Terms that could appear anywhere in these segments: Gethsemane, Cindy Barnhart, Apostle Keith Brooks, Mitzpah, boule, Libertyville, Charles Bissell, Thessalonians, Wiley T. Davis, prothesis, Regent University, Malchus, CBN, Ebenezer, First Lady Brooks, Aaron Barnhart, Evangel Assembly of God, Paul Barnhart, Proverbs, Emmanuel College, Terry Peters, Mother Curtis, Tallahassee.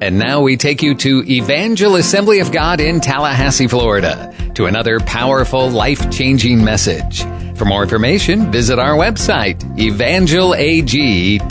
And now we take you to Evangel Assembly of God in Tallahassee, Florida, to another powerful, life-changing message. For more information, visit our website, evangelag.org.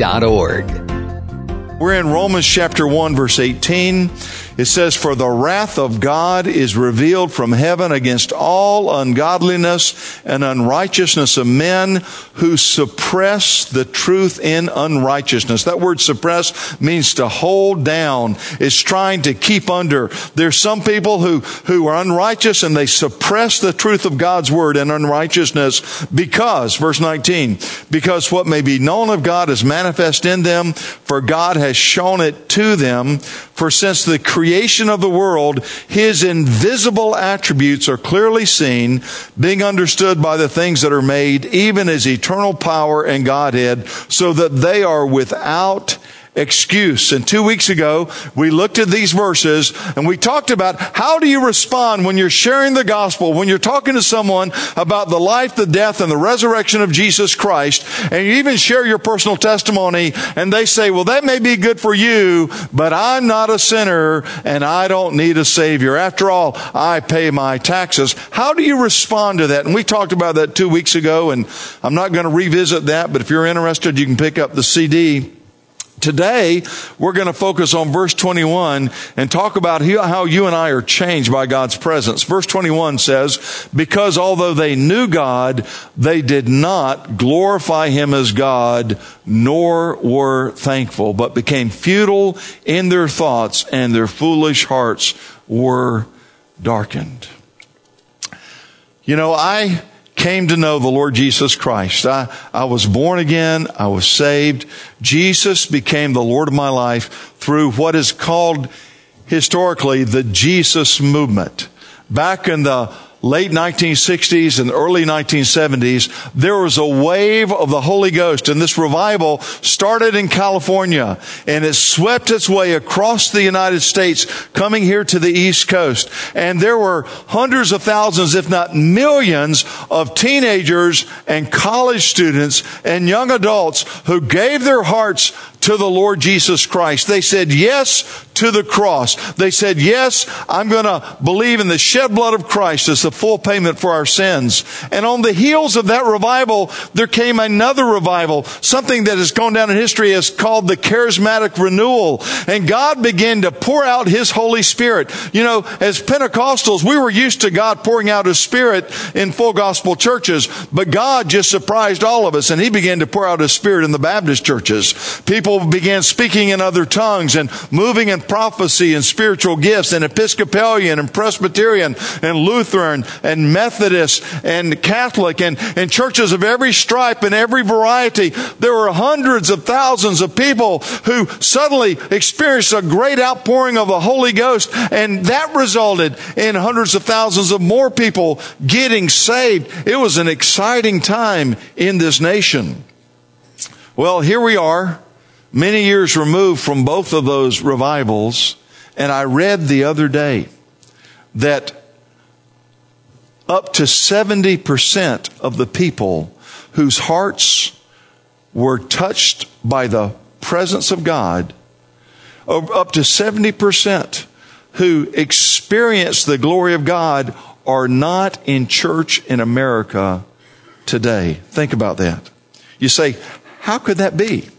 We're in Romans chapter 1, verse 18. It says, "For the wrath of God is revealed from heaven against all ungodliness and unrighteousness of men who suppress the truth in unrighteousness." That word suppress means to hold down. It's trying to keep under. There's some people who are unrighteous and they suppress the truth of God's word in unrighteousness because, verse 19, "because what may be known of God is manifest in them, for God has shown it to them. For since the creation of the world, his invisible attributes are clearly seen, being understood by the things that are made, even his eternal power and Godhead, so that they are without excuse." And 2 weeks ago, we looked at these verses and we talked about how do you respond when you're sharing the gospel, when you're talking to someone about the life, the death, and the resurrection of Jesus Christ, and you even share your personal testimony and they say, "Well, that may be good for you, but I'm not a sinner and I don't need a Savior. After all, I pay my taxes." How do you respond to that? And we talked about that 2 weeks ago, and I'm not going to revisit that, but if you're interested, you can pick up the CD. Today, we're going to focus on verse 21 and talk about how you and I are changed by God's presence. Verse 21 says, "Because although they knew God, they did not glorify him as God, nor were thankful, but became futile in their thoughts, and their foolish hearts were darkened." You know, I came to know the Lord Jesus Christ. I was born again. I was saved. Jesus became the Lord of my life through what is called historically the Jesus movement. Back in the late 1960s and early 1970s, there was a wave of the Holy Ghost, and this revival started in California, and it swept its way across the United States, coming here to the East Coast. And there were hundreds of thousands, if not millions, of teenagers and college students and young adults who gave their hearts to the Lord Jesus Christ. They said yes to the cross. They said, "Yes, I'm going to believe in the shed blood of Christ as the full payment for our sins." And on the heels of that revival, there came another revival, something that has gone down in history as called the charismatic renewal. And God began to pour out his Holy Spirit. You know, as Pentecostals, we were used to God pouring out his Spirit in full gospel churches, but God just surprised all of us, and he began to pour out his Spirit in the Baptist churches. People began speaking in other tongues and moving in prophecy and spiritual gifts, and Episcopalian and Presbyterian and Lutheran and Methodist and Catholic and churches of every stripe and every variety. There were hundreds of thousands of people who suddenly experienced a great outpouring of the Holy Ghost, and that resulted in hundreds of thousands of more people getting saved. It was an exciting time in this nation. Well, here we are, many years removed from both of those revivals, and I read the other day that up to 70% of the people whose hearts were touched by the presence of God, up to 70% who experienced the glory of God, are not in church in America today. Think about that. You say, how could that be?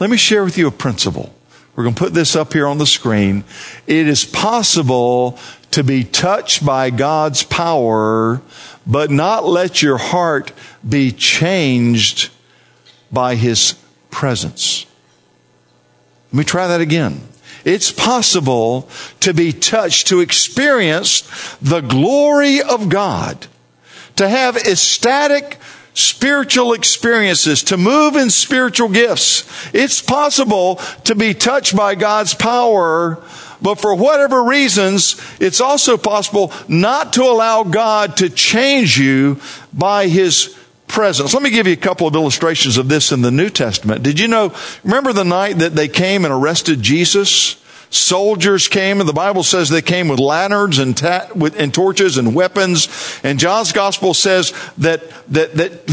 Let me share with you a principle. We're going to put this up here on the screen. It is possible to be touched by God's power, but not let your heart be changed by his presence. Let me try that again. It's possible to be touched, to experience the glory of God, to have ecstatic spiritual experiences, to move in spiritual gifts. It's possible to be touched by God's power, but for whatever reasons, it's also possible not to allow God to change you by his presence. Let me give you a couple of illustrations of this in the New Testament. Did you know, remember the night that they came and arrested Jesus? Soldiers came, and the Bible says they came with lanterns and torches and weapons. And John's gospel says that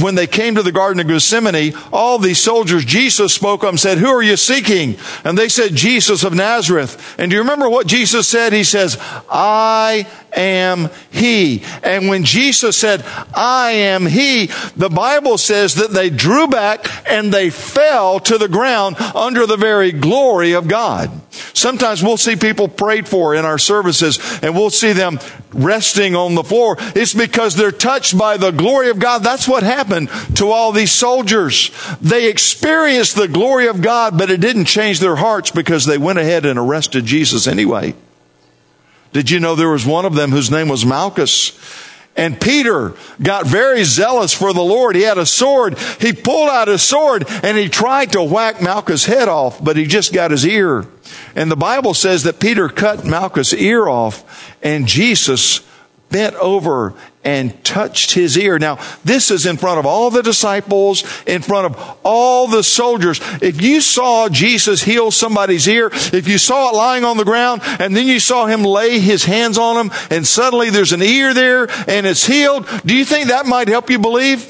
when they came to the Garden of Gethsemane, all these soldiers, Jesus spoke up and said, "Who are you seeking?" And they said, "Jesus of Nazareth." And do you remember what Jesus said? He says, "I am he." And when Jesus said, "I am he," the Bible says that they drew back and they fell to the ground under the very glory of God. Sometimes we'll see people prayed for in our services, and we'll see them resting on the floor. It's because they're touched by the glory of God. That's what happened to all these soldiers. They experienced the glory of God, but it didn't change their hearts because they went ahead and arrested Jesus anyway. Did you know there was one of them whose name was Malchus? And Peter got very zealous for the Lord. He had a sword. He pulled out his sword and he tried to whack Malchus' head off, but he just got his ear. And the Bible says that Peter cut Malchus' ear off, and Jesus bent over and touched his ear. Now, this is in front of all the disciples, in front of all the soldiers. If you saw Jesus heal somebody's ear, if you saw it lying on the ground, and then you saw him lay his hands on him, and suddenly there's an ear there, and it's healed, do you think that might help you believe?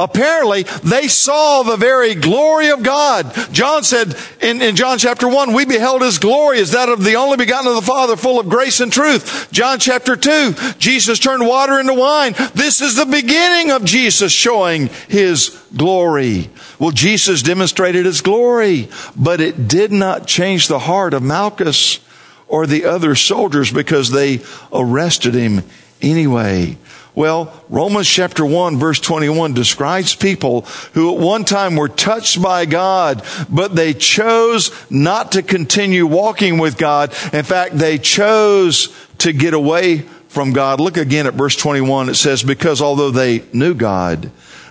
Apparently, they saw the very glory of God. John said in John chapter 1, "We beheld his glory as that of the only begotten of the Father, full of grace and truth." John chapter 2, Jesus turned water into wine. This is the beginning of Jesus showing his glory. Well, Jesus demonstrated his glory, but it did not change the heart of Malchus or the other soldiers because they arrested him anyway. Well, Romans chapter 1 verse 21 describes people who at one time were touched by God, but they chose not to continue walking with God. In fact, they chose to get away from God. Look again at verse 21. It says, "Because although they knew God,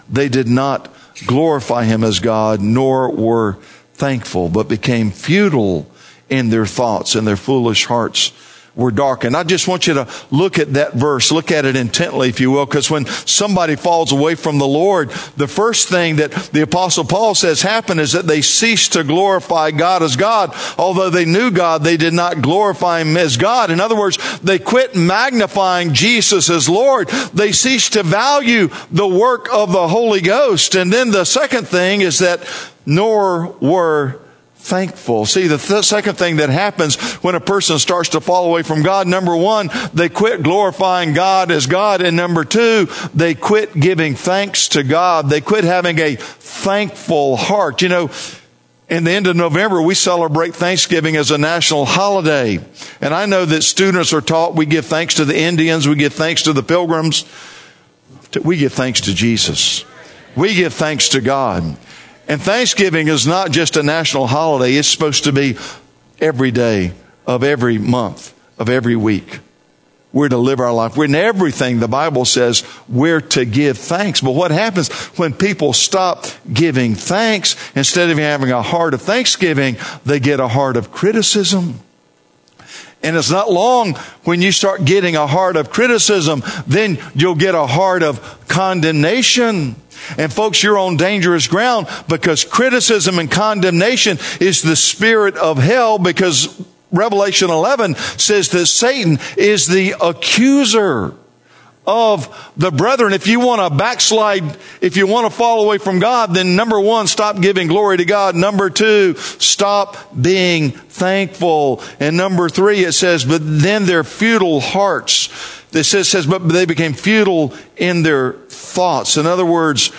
they did not glorify him as God, nor were thankful, but became futile in their thoughts, and their foolish hearts were darkened." I just want you to look at that verse. Look at it intently, if you will, because when somebody falls away from the Lord, the first thing that the Apostle Paul says happened is that they ceased to glorify God as God. Although they knew God, they did not glorify him as God. In other words, they quit magnifying Jesus as Lord. They ceased to value the work of the Holy Ghost. And then the second thing is that nor were thankful. See, the second thing that happens when a person starts to fall away from God, number one, they quit glorifying God as God. And number two, they quit giving thanks to God. They quit having a thankful heart. You know, in the end of November, we celebrate Thanksgiving as a national holiday. And I know that students are taught we give thanks to the Indians, we give thanks to the Pilgrims. We give thanks to Jesus. We give thanks to God. And Thanksgiving is not just a national holiday. It's supposed to be every day of every month, of every week. We're to live our life. We're in everything. The Bible says we're to give thanks. But what happens when people stop giving thanks? Instead of having a heart of thanksgiving, they get a heart of criticism. And it's not long when you start getting a heart of criticism, then you'll get a heart of condemnation. And folks, you're on dangerous ground because criticism and condemnation is the spirit of hell, because Revelation 11 says that Satan is the accuser of the brethren. If you want to backslide, if you want to fall away from God, then number one, stop giving glory to God. Number two, stop being thankful. And number three, it says, but then their futile hearts. This says, but they became futile in their thoughts. In other words,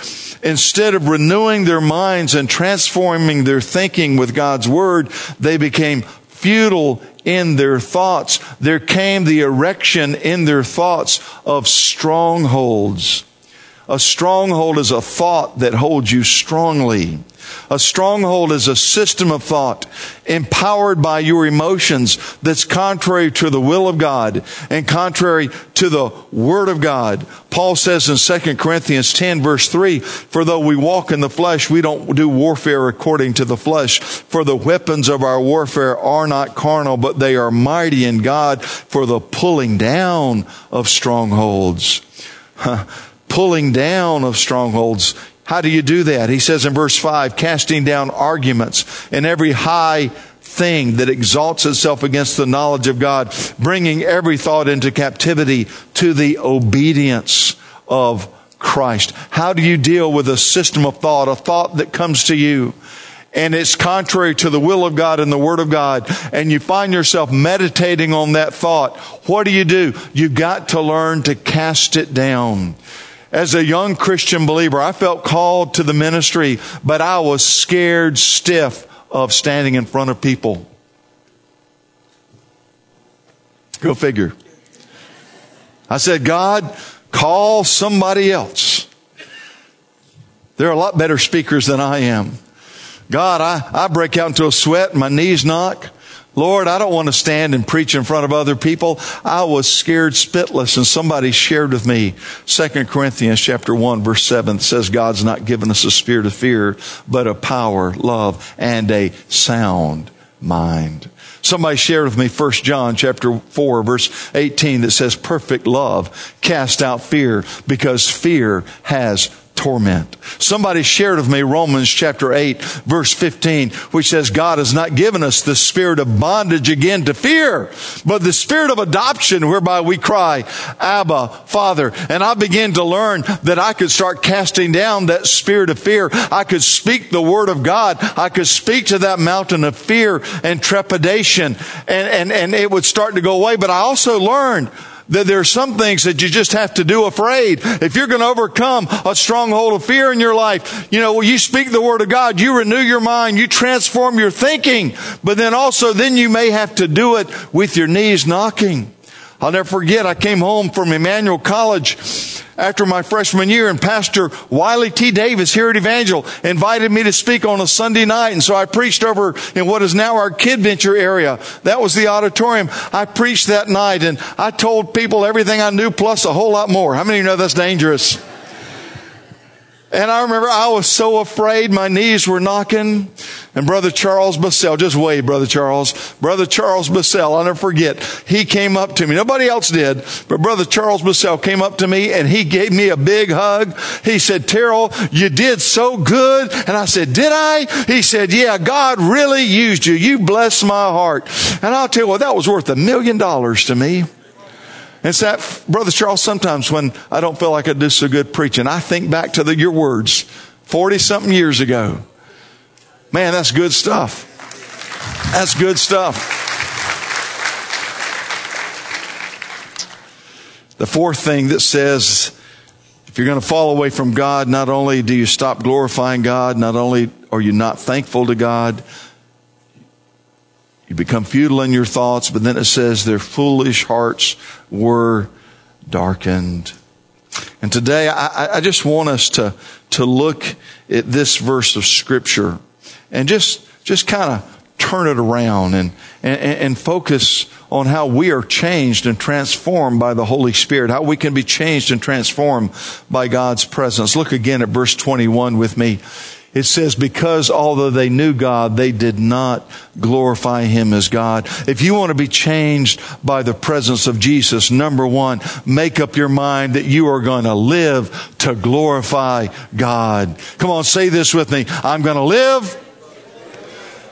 instead of renewing their minds and transforming their thinking with God's word, they became futile in their thoughts. There came the erection in their thoughts of strongholds. A stronghold is a thought that holds you strongly. A stronghold is a system of thought empowered by your emotions that's contrary to the will of God and contrary to the Word of God. Paul says in 2 Corinthians 10 verse 3, "For though we walk in the flesh, we don't do warfare according to the flesh. For the weapons of our warfare are not carnal, but they are mighty in God for the pulling down of strongholds." Pulling down of strongholds. How do you do that? He says in verse 5, "Casting down arguments and every high thing that exalts itself against the knowledge of God, bringing every thought into captivity to the obedience of Christ. How do you deal with a system of thought, a thought that comes to you, and it's contrary to the will of God and the Word of God, and you find yourself meditating on that thought? What do? You've got to learn to cast it down. As a young Christian believer, I felt called to the ministry, but I was scared stiff of standing in front of people. Go figure. I said, God, call somebody else. They're a lot better speakers than I am. God, I break out into a sweat and my knees knock. Lord, I don't want to stand and preach in front of other people. I was scared spitless, and somebody shared with me 2 Corinthians chapter 1, verse 7 says, God's not given us a spirit of fear, but of power, love, and a sound mind. Somebody shared with me 1 John chapter 4, verse 18 that says, perfect love casts out fear, because fear has torment. Somebody shared with me Romans chapter 8, verse 15, which says, God has not given us the spirit of bondage again to fear, but the spirit of adoption, whereby we cry, Abba, Father. And I began to learn that I could start casting down that spirit of fear. I could speak the word of God. I could speak to that mountain of fear and trepidation, and it would start to go away. But I also learned that there are some things that you just have to do afraid. If you're going to overcome a stronghold of fear in your life, you speak the word of God, you renew your mind, you transform your thinking, but then also you may have to do it with your knees knocking. I'll never forget, I came home from Emmanuel College after my freshman year, and Pastor Wiley T. Davis here at Evangel invited me to speak on a Sunday night, and so I preached over in what is now our Kid Venture area. That was the auditorium. I preached that night, and I told people everything I knew plus a whole lot more. How many of you know that's dangerous? And I remember I was so afraid, my knees were knocking. And Brother Charles Bissell, just wave, Brother Charles. Brother Charles Bissell, I'll never forget, he came up to me. Nobody else did, but Brother Charles Bissell came up to me and he gave me a big hug. He said, Terrell, you did so good. And I said, did I? He said, yeah, God really used you. You blessed my heart. And I'll tell you what, that was worth $1 million to me. And so, Brother Charles, sometimes when I don't feel like I do so good preaching, I think back to your words 40-something years ago. Man, that's good stuff. That's good stuff. The fourth thing that says, if you're going to fall away from God, not only do you stop glorifying God, not only are you not thankful to God, you become futile in your thoughts, but then it says their foolish hearts were darkened. And today, I just want us to look at this verse of Scripture and just kind of turn it around and focus on how we are changed and transformed by the Holy Spirit, how we can be changed and transformed by God's presence. Look again at verse 21 with me. It says, because although they knew God, they did not glorify Him as God. If you want to be changed by the presence of Jesus, number one, make up your mind that you are going to live to glorify God. Come on, say this with me. I'm going to live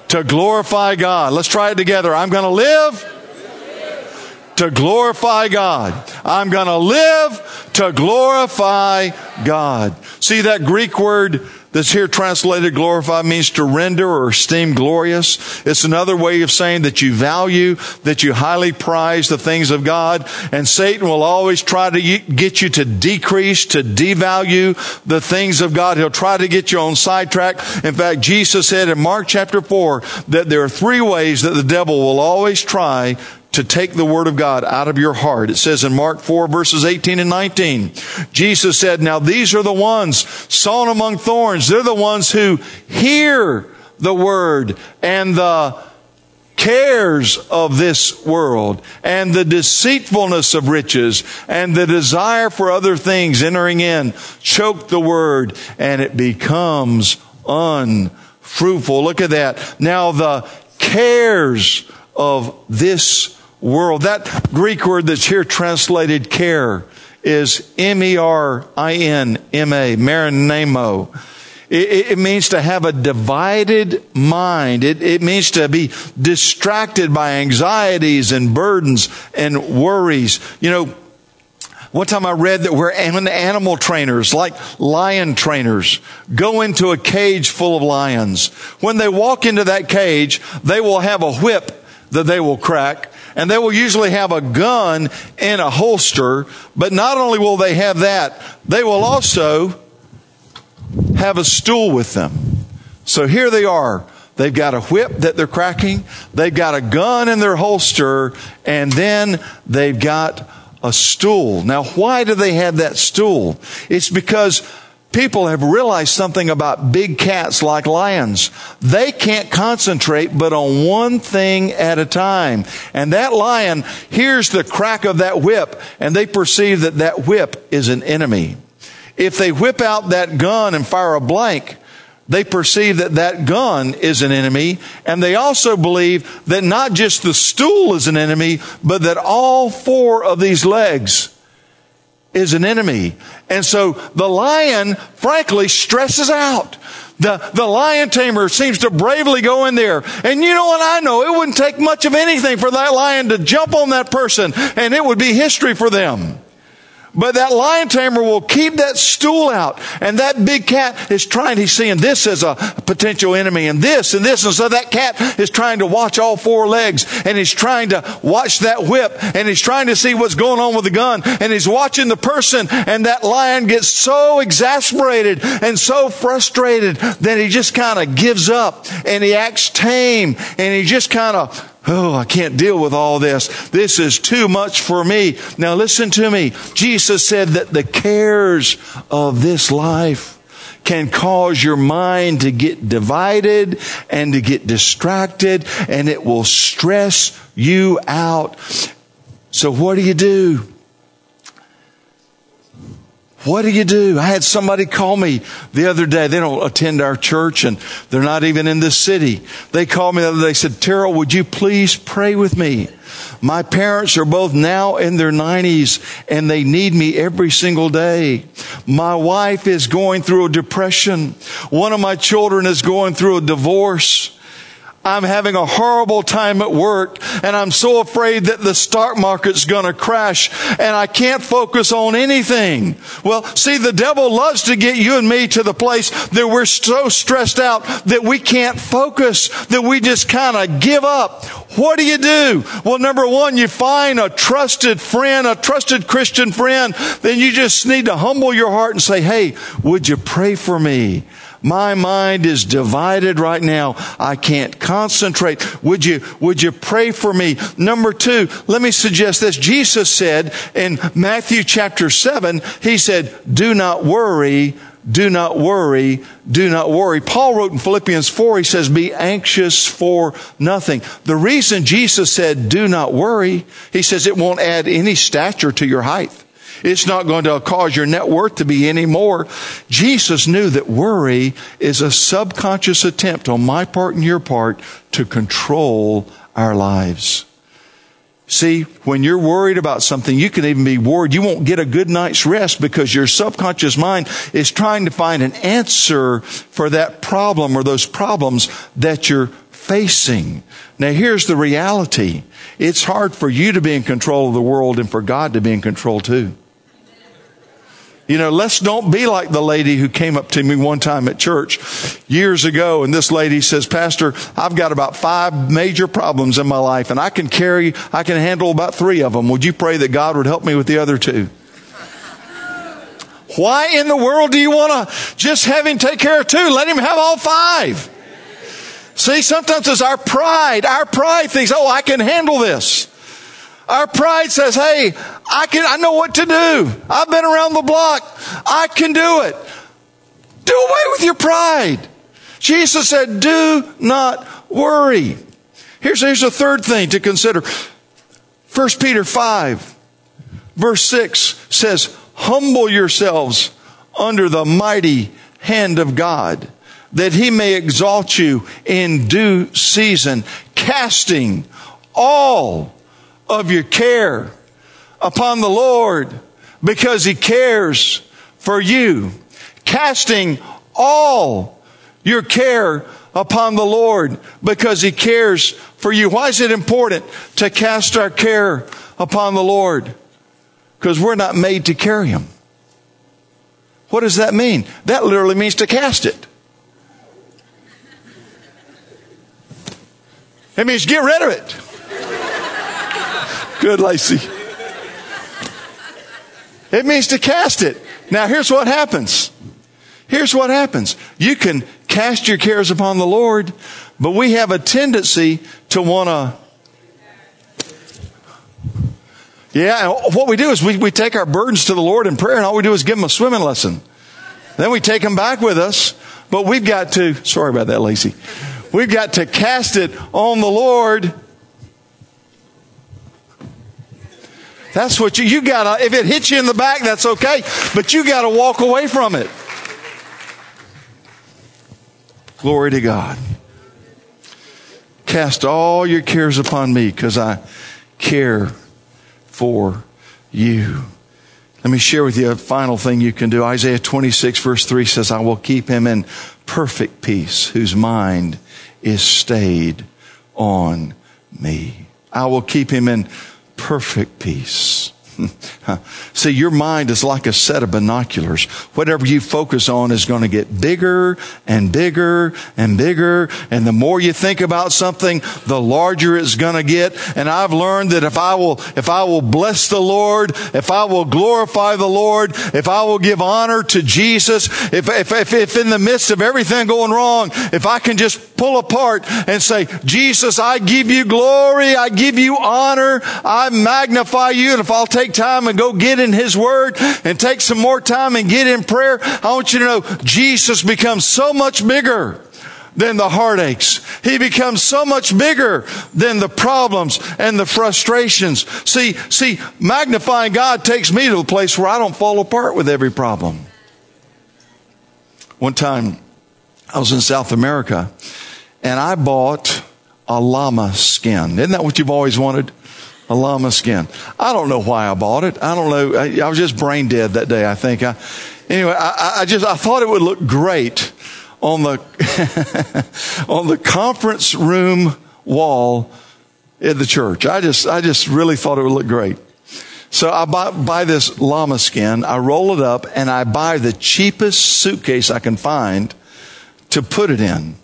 to glorify God. Let's try it together. I'm going to live to glorify God. I'm going to live to glorify God. See that Greek word that's here translated glorify means to render or esteem glorious. It's another way of saying that you value, that you highly prize the things of God. And Satan will always try to get you to decrease, to devalue the things of God. He'll try to get you on sidetrack. In fact, Jesus said in Mark chapter 4 that there are three ways that the devil will always try to take the word of God out of your heart. It says in Mark 4, verses 18 and 19, Jesus said, now these are the ones sown among thorns. They're the ones who hear the word and the cares of this world and the deceitfulness of riches and the desire for other things entering in choke the word, and it becomes unfruitful. Look at that. Now the cares of this world. That Greek word that's here translated care is M-E-R-I-N-M-A, marinamo. It means to have a divided mind. It means to be distracted by anxieties and burdens and worries. You know, one time I read that when animal trainers, like lion trainers, go into a cage full of lions, when they walk into that cage, they will have a whip that they will crack, and they will usually have a gun in a holster, but not only will they have that, they will also have a stool with them. So here they are. They've got a whip that they're cracking, they've got a gun in their holster, and then they've got a stool. Now, why do they have that stool? It's because people have realized something about big cats like lions. They can't concentrate but on one thing at a time. And that lion hears the crack of that whip, and they perceive that that whip is an enemy. If they whip out that gun and fire a blank, they perceive that that gun is an enemy, and they also believe that not just the stool is an enemy, but that all four of these legs is an enemy. And so the lion, frankly, stresses out. The lion tamer seems to bravely go in there. And you know what I know? It wouldn't take much of anything for that lion to jump on that person, and it would be history for them. But that lion tamer will keep that stool out, and that big cat is trying, he's seeing this as a potential enemy, and this and this, and so that cat is trying to watch all four legs, and he's trying to watch that whip, and he's trying to see what's going on with the gun, and he's watching the person, and that lion gets so exasperated and so frustrated that he just kind of gives up, and he acts tame, and he just kind of, oh, I can't deal with all this. This is too much for me. Now listen to me. Jesus said that the cares of this life can cause your mind to get divided and to get distracted, and it will stress you out. So what do you do? What do you do? I had somebody call me the other day. They don't attend our church, and they're not even in this city. They called me the other day. They said, Terrell, would you please pray with me? My parents are both now in their 90s, and they need me every single day. My wife is going through a depression. One of my children is going through a divorce. I'm having a horrible time at work, and I'm so afraid that the stock market's going to crash, and I can't focus on anything. Well, see, the devil loves to get you and me to the place that we're so stressed out that we can't focus, that we just kind of give up. What do you do? Well, number one, you find a trusted friend, a trusted Christian friend. Then you just need to humble your heart and say, hey, would you pray for me? My mind is divided right now. I can't concentrate. Would you pray for me? Number two, let me suggest this. Jesus said in Matthew chapter 7, he said, do not worry, do not worry, do not worry. Paul wrote in Philippians 4, he says, be anxious for nothing. The reason Jesus said, do not worry, he says it won't add any stature to your height. It's not going to cause your net worth to be any more. Jesus knew that worry is a subconscious attempt on my part and your part to control our lives. See, when you're worried about something, you can even be worried you won't get a good night's rest because your subconscious mind is trying to find an answer for that problem or those problems that you're facing. Now, here's the reality. It's hard for you to be in control of the world and for God to be in control too. You know, let's don't be like the lady who came up to me one time at church years ago, and this lady says, Pastor, I've got about 5 major problems in my life, and I can handle about 3 of them. Would you pray that God would help me with the other 2? Why in the world do you want to just have him take care of 2? Let him have all 5. See, sometimes it's our pride. Our pride thinks, oh, I can handle this. Our pride says, hey, I know what to do. I've been around the block. I can do it. Do away with your pride. Jesus said, do not worry. Here's the third thing to consider. 1 Peter 5, verse 6 says, humble yourselves under the mighty hand of God, that he may exalt you in due season, casting all of your care upon the Lord, because he cares for you. Casting all your care upon the Lord, because He cares for you. Why is it important to cast our care upon the Lord? Because we're not made to carry them. What does that mean? That literally means to cast it. It means get rid of it. Good, Lacey. It means to cast it. Now, here's what happens. Here's what happens. You can cast your cares upon the Lord, but we have a tendency to want to... Yeah, what we do is we take our burdens to the Lord in prayer, and all we do is give them a swimming lesson. Then we take them back with us, but we've got to... Sorry about that, Lacey. We've got to cast it on the Lord. That's what you gotta, if it hits you in the back, that's okay. But you gotta walk away from it. Glory to God. Cast all your cares upon me, because I care for you. Let me share with you a final thing you can do. Isaiah 26 verse 3 says, I will keep him in perfect peace, whose mind is stayed on me. I will keep him in perfect peace. See, your mind is like a set of binoculars. Whatever you focus on is going to get bigger and bigger and bigger. And the more you think about something, the larger it's going to get. And I've learned that if I will bless the Lord, if I will glorify the Lord, if I will give honor to Jesus, if in the midst of everything going wrong, if I can just pull apart and say, Jesus, I give you glory, I give you honor, I magnify you. And if I'll take time and go get in His Word and take some more time and get in prayer, I want you to know Jesus becomes so much bigger than the heartaches. He becomes so much bigger than the problems and the frustrations. See, magnifying God takes me to a place where I don't fall apart with every problem. One time I was in South America and I bought a llama skin. Isn't that what you've always wanted? A llama skin. I don't know why I bought it. I don't know. I was just brain dead that day, I think. I thought it would look great on the on the conference room wall at the church. I just really thought it would look great. So I buy this llama skin. I roll it up and I buy the cheapest suitcase I can find to put it in.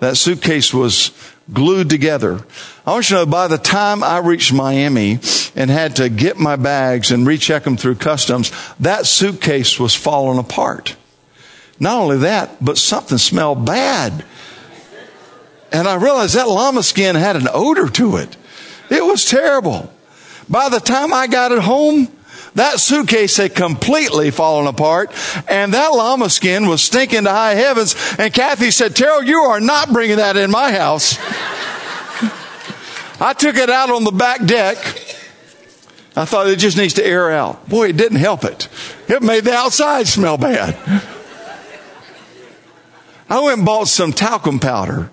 That suitcase was glued together. I want you to know, by the time I reached Miami and had to get my bags and recheck them through customs, that suitcase was falling apart. Not only that, but something smelled bad. And I realized that llama skin had an odor to it. It was terrible. By the time I got it home, that suitcase had completely fallen apart, and that llama skin was stinking to high heavens. And Kathy said, Terrell, you are not bringing that in my house. I took it out on the back deck. I thought it just needs to air out. Boy, it didn't help it. It made the outside smell bad. I went and bought some talcum powder,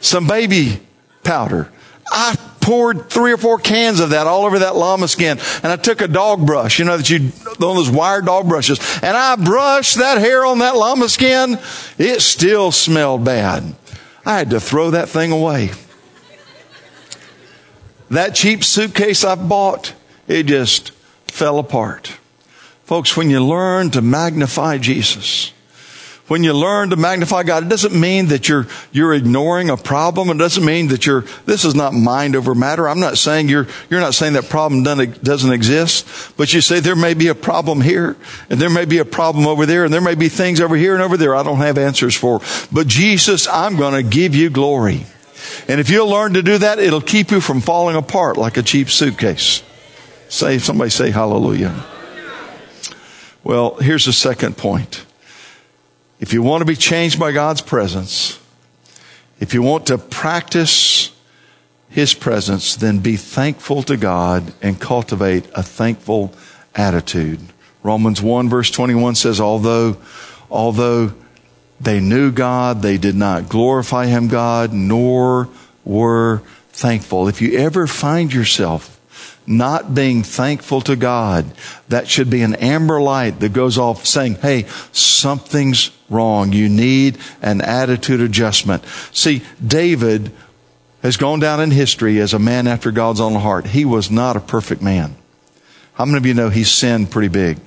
some baby powder. I poured 3 or 4 cans of that all over that llama skin. And I took a dog brush, those wired dog brushes. And I brushed that hair on that llama skin. It still smelled bad. I had to throw that thing away. That cheap suitcase I bought, it just fell apart. Folks, when you learn to magnify Jesus, when you learn to magnify God, it doesn't mean that you're ignoring a problem. It doesn't mean that this is not mind over matter. I'm not saying you're not saying that problem doesn't exist, but you say there may be a problem here, and there may be a problem over there, and there may be things over here and over there I don't have answers for. But Jesus, I'm going to give you glory. And if you'll learn to do that, it'll keep you from falling apart like a cheap suitcase. Somebody say hallelujah. Well, here's the second point. If you want to be changed by God's presence, if you want to practice His presence, then be thankful to God and cultivate a thankful attitude. Romans 1 verse 21 says, although they knew God, they did not glorify Him, God, nor were thankful. If you ever find yourself not being thankful to God. That should be an amber light that goes off saying, hey, something's wrong. You need an attitude adjustment. See, David has gone down in history as a man after God's own heart. He was not a perfect man. How many of you know he sinned pretty big?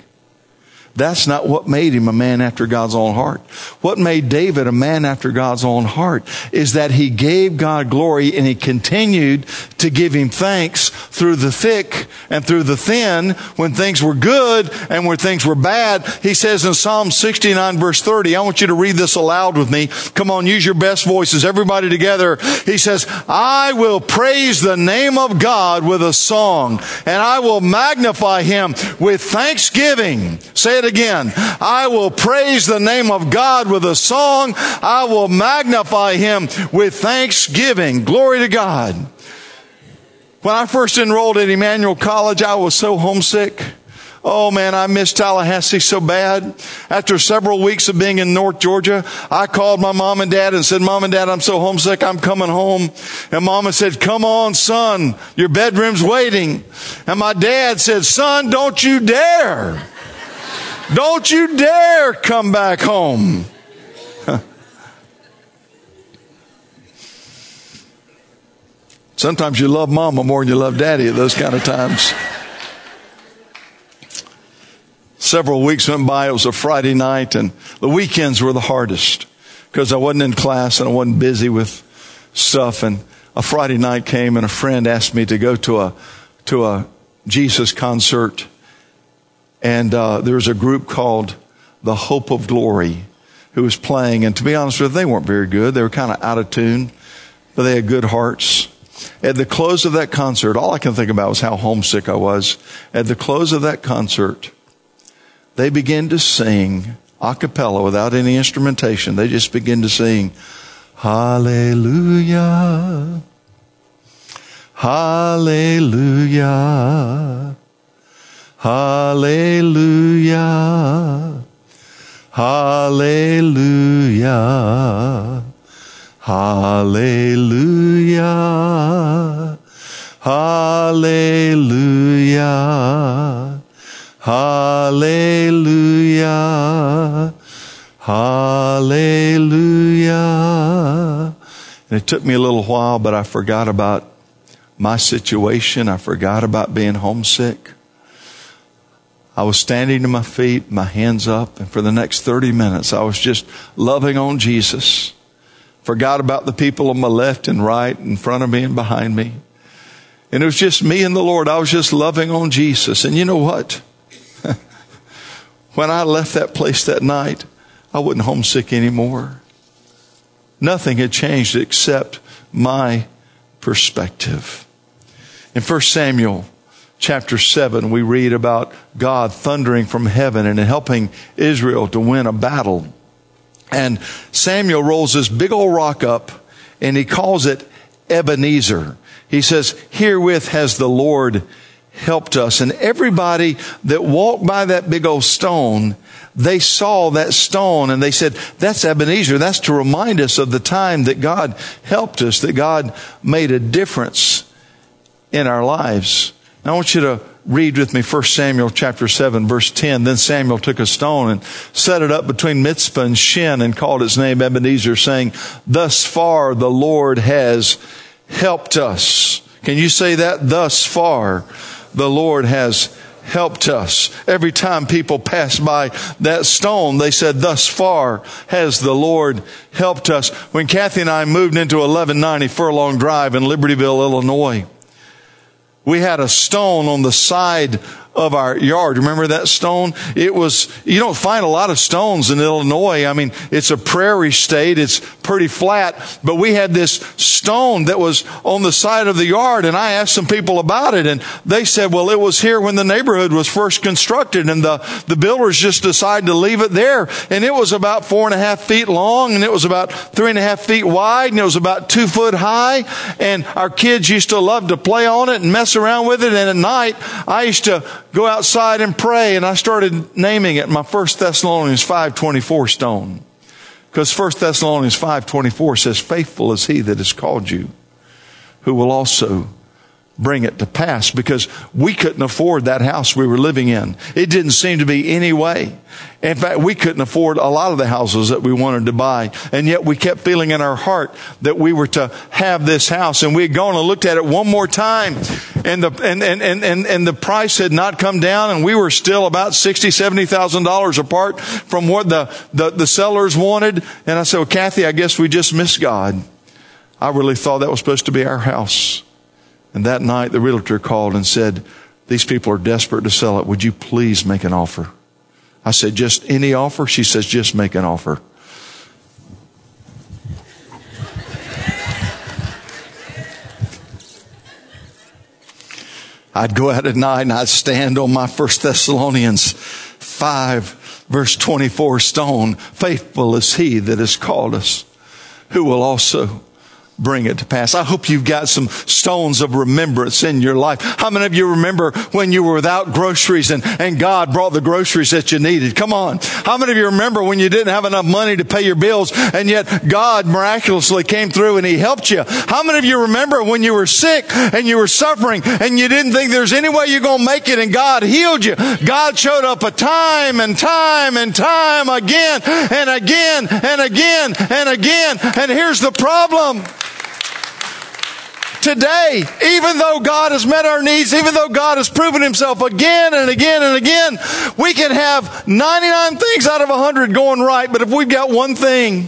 That's not what made him a man after God's own heart. What made David a man after God's own heart is that he gave God glory and he continued to give him thanks through the thick and through the thin, when things were good and when things were bad. He says in Psalm 69 verse 30, I want you to read this aloud with me. Come on, use your best voices, everybody together. He says, I will praise the name of God with a song, and I will magnify him with thanksgiving. Say it again. I will praise the name of God with a song. I will magnify him with thanksgiving. Glory to God. When I first enrolled at Emmanuel College, I was so homesick. Oh man, I miss Tallahassee so bad. After several weeks of being in North Georgia, I called my mom and dad and said, Mom and Dad, I'm so homesick, I'm coming home. And Mama said, come on, son, your bedroom's waiting. And my dad said, son, don't you dare. Don't you dare come back home. Sometimes you love Mama more than you love Daddy at those kind of times. Several weeks went by. It was a Friday night, and the weekends were the hardest because I wasn't in class and I wasn't busy with stuff. And a Friday night came, and a friend asked me to go to a Jesus concert. And there was a group called The Hope of Glory who was playing. And to be honest with you, they weren't very good. They were kind of out of tune, but they had good hearts. At the close of that concert, all I can think about was how homesick I was. At the close of that concert, they began to sing a cappella without any instrumentation. They just began to sing, Hallelujah, Hallelujah. Hallelujah, hallelujah, hallelujah, hallelujah, hallelujah, hallelujah. And it took me a little while, but I forgot about my situation. I forgot about being homesick. I was standing to my feet, my hands up, and for the next 30 minutes, I was just loving on Jesus. Forgot about the people on my left and right, in front of me and behind me. And it was just me and the Lord. I was just loving on Jesus. And you know what? When I left that place that night, I wasn't homesick anymore. Nothing had changed except my perspective. In 1 Samuel Chapter 7, we read about God thundering from heaven and helping Israel to win a battle. And Samuel rolls this big old rock up, and he calls it Ebenezer. He says, herewith has the Lord helped us. And everybody that walked by that big old stone, they saw that stone, and they said, that's Ebenezer. That's to remind us of the time that God helped us, that God made a difference in our lives. I want you to read with me 1 Samuel chapter 7, verse 10. Then Samuel took a stone and set it up between Mitzpah and Shin and called its name Ebenezer, saying, thus far the Lord has helped us. Can you say that? Thus far the Lord has helped us. Every time people passed by that stone, they said, thus far has the Lord helped us. When Kathy and I moved into 1190 Furlong Drive in Libertyville, Illinois, we had a stone on the side of our yard. Remember that stone? It was, you don't find a lot of stones in Illinois. I mean, it's a prairie state. It's pretty flat. But we had this stone that was on the side of the yard, and I asked some people about it, and they said, well, it was here when the neighborhood was first constructed, and the builders just decided to leave it there. And it was about 4.5 feet long, and it was about 3.5 feet wide, and it was about 2 foot high, and our kids used to love to play on it and mess around with it. And at night, I used to go outside and pray, and I started naming it my 1 Thessalonians 5:24 stone, because 1 Thessalonians 5:24 says, faithful is he that has called you, who will also bring it to pass, because we couldn't afford that house we were living in. It didn't seem to be any way. In fact, we couldn't afford a lot of the houses that we wanted to buy. And yet we kept feeling in our heart that we were to have this house. And we had gone and looked at it one more time, and the price had not come down, and we were still about $60,000-$70,000 apart from what the sellers wanted. And I said, well, Kathy, I guess we just missed God. I really thought that was supposed to be our house. And that night, the realtor called and said, these people are desperate to sell it. Would you please make an offer? I said, just any offer? She says, just make an offer. I'd go out at night and I'd stand on my 1 Thessalonians 5, verse 24 stone. Faithful is he that has called us, who will also bring it to pass. I hope you've got some stones of remembrance in your life. How many of you remember when you were without groceries and God brought the groceries that you needed? Come on. How many of you remember when you didn't have enough money to pay your bills and yet God miraculously came through and He helped you? How many of you remember when you were sick and you were suffering and you didn't think there's any way you're going to make it and God healed you? God showed up a time and time and time again and again and again and again. And here's the problem. Today, even though God has met our needs, even though God has proven Himself again and again and again, we can have 99 things out of 100 going right, but if we've got one thing,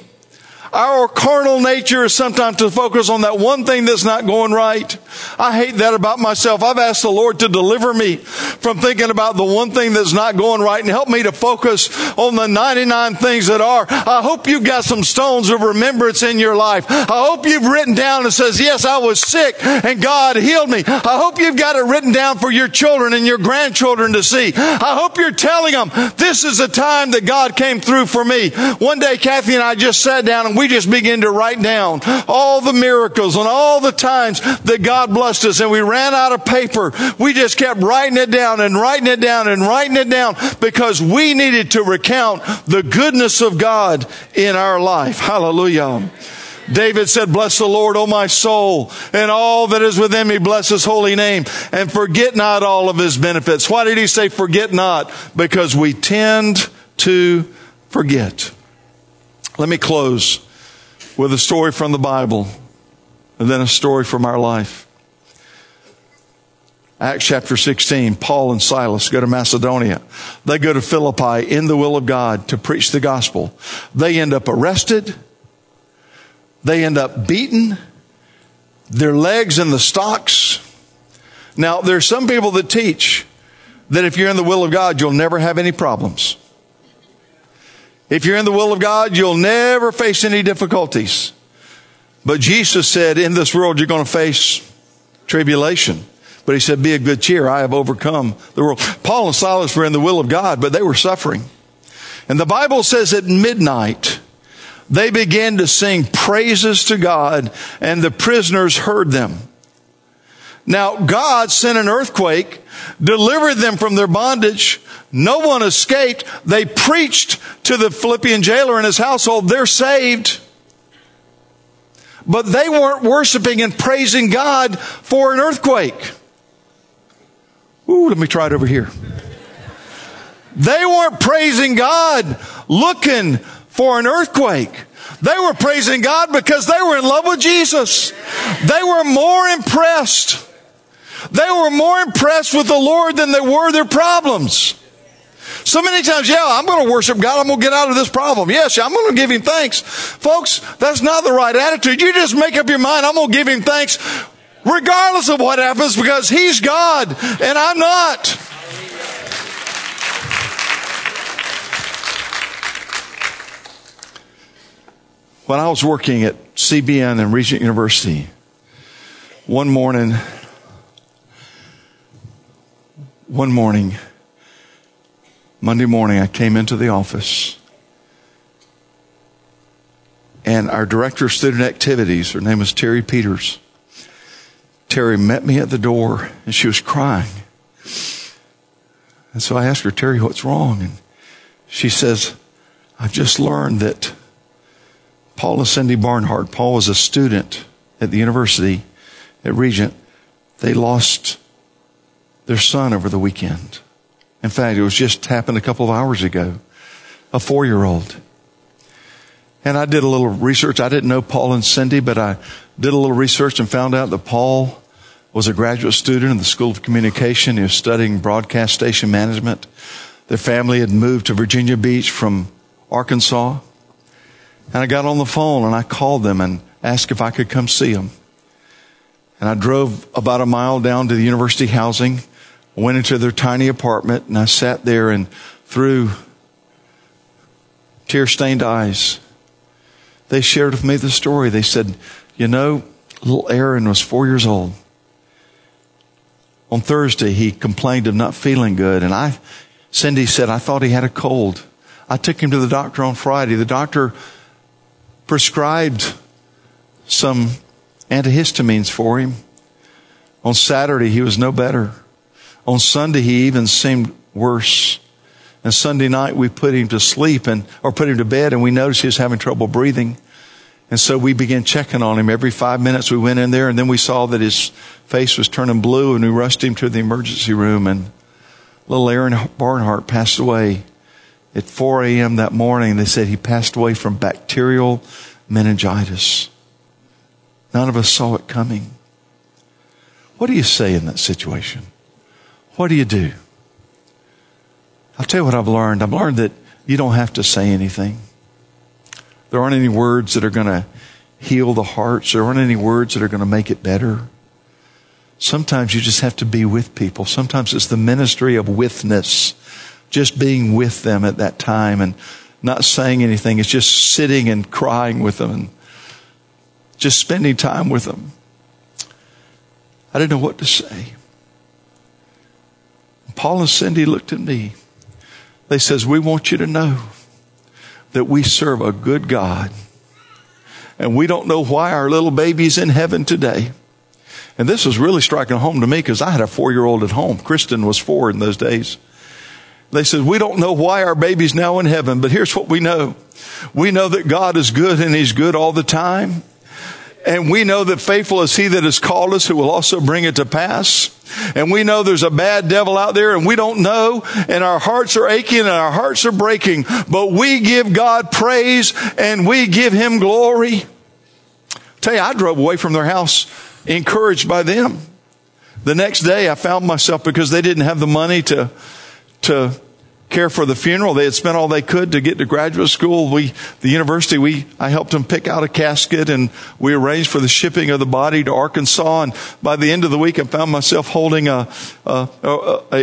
our carnal nature is sometimes to focus on that one thing that's not going right. I hate that about myself. I've asked the Lord to deliver me from thinking about the one thing that's not going right and help me to focus on the 99 things that are. I hope you've got some stones of remembrance in your life. I hope you've written down and says, yes, I was sick and God healed me. I hope you've got it written down for your children and your grandchildren to see. I hope you're telling them, this is the time that God came through for me. One day, Kathy and I just sat down and we just begin to write down all the miracles and all the times that God blessed us, and we ran out of paper. We just kept writing it down and writing it down and writing it down because we needed to recount the goodness of God in our life. Hallelujah. David said, bless the Lord, O my soul, and all that is within me, bless His holy name, and forget not all of His benefits. Why did he say forget not? Because we tend to forget. Let me close with a story from the Bible and then a story from our life. Acts chapter 16, Paul and Silas go to Macedonia. They go to Philippi in the will of God to preach the gospel. They end up arrested. They end up beaten. Their legs in the stocks. Now, there's some people that teach that if you're in the will of God, you'll never have any problems. If you're in the will of God, you'll never face any difficulties. But Jesus said, in this world, you're going to face tribulation. But He said, be of good cheer. I have overcome the world. Paul and Silas were in the will of God, but they were suffering. And the Bible says at midnight, they began to sing praises to God, and the prisoners heard them. Now, God sent an earthquake, delivered them from their bondage. No one escaped. They preached to the Philippian jailer and his household. They're saved. But they weren't worshiping and praising God for an earthquake. Ooh, let me try it over here. They weren't praising God looking for an earthquake. They were praising God because they were in love with Jesus. They were more impressed. They were more impressed with the Lord than they were their problems. So many times, yeah, I'm going to worship God. I'm going to get out of this problem. Yes, I'm going to give Him thanks. Folks, that's not the right attitude. You just make up your mind, I'm going to give Him thanks regardless of what happens because He's God and I'm not. When I was working at CBN and Regent University, one morning, Monday morning, I came into the office, and our director of student activities, her name was Terry Peters. Terry met me at the door, and she was crying. And so I asked her, Terry, what's wrong? And she says, I've just learned that Paul and Cindy Barnhart. Paul was a student at the university at Regent. They lost their son over the weekend. In fact, it was just happened a couple of hours ago, a 4-year-old. And I did a little research. I didn't know Paul and Cindy, but I did a little research and found out that Paul was a graduate student in the School of Communication. He was studying broadcast station management. Their family had moved to Virginia Beach from Arkansas. And I got on the phone and I called them and asked if I could come see them. And I drove about a mile down to the university housing, went into their tiny apartment, and I sat there and through tear-stained eyes, they shared with me the story. They said, you know, little Aaron was 4 years old. On Thursday, he complained of not feeling good. And Cindy said, I thought he had a cold. I took him to the doctor on Friday. The doctor prescribed some antihistamines for him. On Saturday, he was no better. On Sunday, he even seemed worse. And Sunday night, we put him to sleep or put him to bed, and we noticed he was having trouble breathing. And so we began checking on him. Every 5 minutes, we went in there, and then we saw that his face was turning blue, and we rushed him to the emergency room. And little Aaron Barnhart passed away at 4 a.m. that morning. They said he passed away from bacterial meningitis. None of us saw it coming. What do you say in that situation? What do you do? I'll tell you what I've learned. I've learned that you don't have to say anything. There aren't any words that are going to heal the hearts. There aren't any words that are going to make it better. Sometimes you just have to be with people. Sometimes it's the ministry of witness, just being with them at that time and not saying anything. It's just sitting and crying with them and just spending time with them. I didn't know what to say. Paul and Cindy looked at me. They says, we want you to know that we serve a good God. And we don't know why our little baby's in heaven today. And this was really striking home to me because I had a 4-year-old at home. Kristen was 4 in those days. They said, we don't know why our baby's now in heaven, but here's what we know. We know that God is good and he's good all the time. And we know that faithful is he that has called us, who will also bring it to pass. And we know there's a bad devil out there, and we don't know, and our hearts are aching and our hearts are breaking. But we give God praise and we give him glory. I tell you, I drove away from their house encouraged by them. The next day I found myself, because they didn't have the money to care for the funeral. They had spent all they could to get to graduate school. I helped them pick out a casket, and we arranged for the shipping of the body to Arkansas. And by the end of the week, I found myself holding a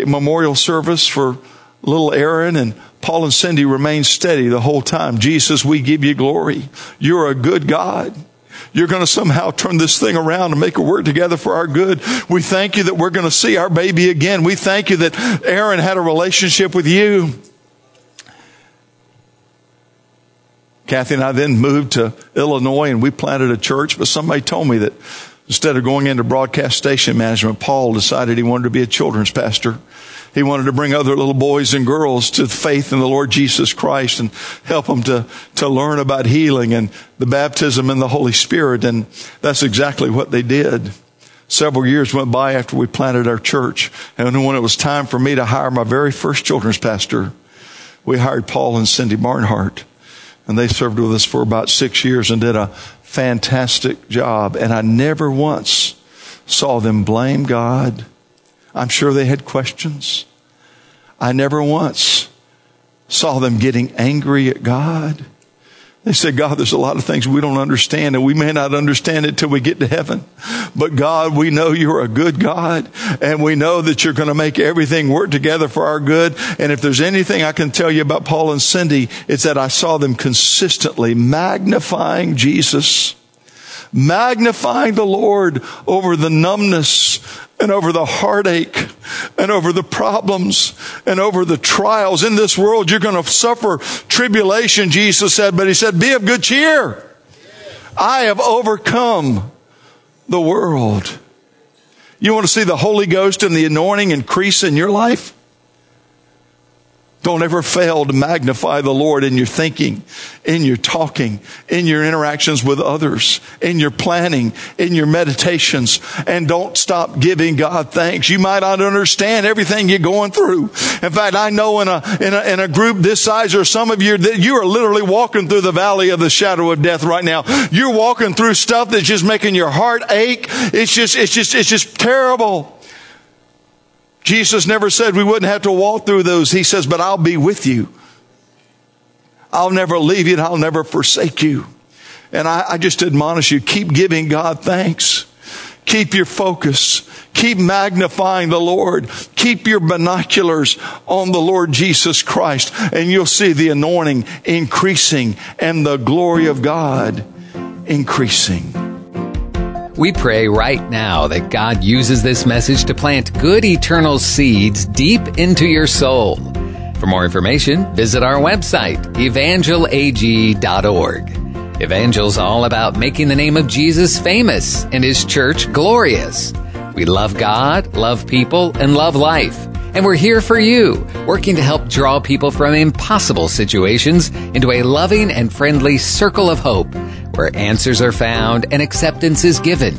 memorial service for little Aaron, and Paul and Cindy remained steady the whole time. Jesus, we give you glory. You're a good God. You're going to somehow turn this thing around and make it work together for our good. We thank you that we're going to see our baby again. We thank you that Aaron had a relationship with you. Kathy and I then moved to Illinois, and we planted a church, but somebody told me that instead of going into broadcast station management, Paul decided he wanted to be a children's pastor. He wanted to bring other little boys and girls to faith in the Lord Jesus Christ and help them to learn about healing and the baptism in the Holy Spirit. And that's exactly what they did. Several years went by after we planted our church. And when it was time for me to hire my very first children's pastor, we hired Paul and Cindy Barnhart. And they served with us for about 6 years and did a fantastic job. And I never once saw them blame God. I'm sure they had questions. I never once saw them getting angry at God. They said, God, there's a lot of things we don't understand, and we may not understand it till we get to heaven. But God, we know you're a good God, and we know that you're going to make everything work together for our good. And if there's anything I can tell you about Paul and Cindy, it's that I saw them consistently magnifying Jesus, magnifying the Lord over the numbness and over the heartache, and over the problems, and over the trials. In this world, you're going to suffer tribulation, Jesus said. But he said, be of good cheer. I have overcome the world. You want to see the Holy Ghost and the anointing increase in your life? Don't ever fail to magnify the Lord in your thinking, in your talking, in your interactions with others, in your planning, in your meditations. And don't stop giving God thanks. You might not understand everything you're going through. In fact, I know in a group this size, or some of you, that you are literally walking through the valley of the shadow of death right now. You're walking through stuff that's just making your heart ache. It's just terrible. Jesus never said we wouldn't have to walk through those. He says, but I'll be with you. I'll never leave you and I'll never forsake you. And I just admonish you, keep giving God thanks. Keep your focus. Keep magnifying the Lord. Keep your binoculars on the Lord Jesus Christ. And you'll see the anointing increasing and the glory of God increasing. We pray right now that God uses this message to plant good eternal seeds deep into your soul. For more information, visit our website, evangelag.org. Evangel's all about making the name of Jesus famous and His church glorious. We love God, love people, and love life. And we're here for you, working to help draw people from impossible situations into a loving and friendly circle of hope, where answers are found and acceptance is given.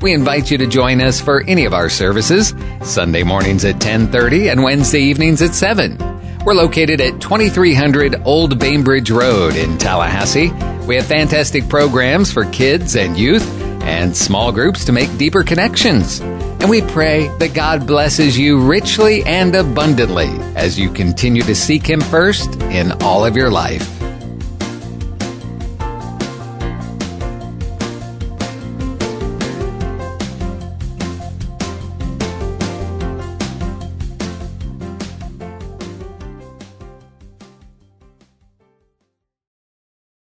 We invite you to join us for any of our services, Sunday mornings at 10:30 and Wednesday evenings at 7. We're located at 2300 Old Bainbridge Road in Tallahassee. We have fantastic programs for kids and youth and small groups to make deeper connections. And we pray that God blesses you richly and abundantly as you continue to seek Him first in all of your life.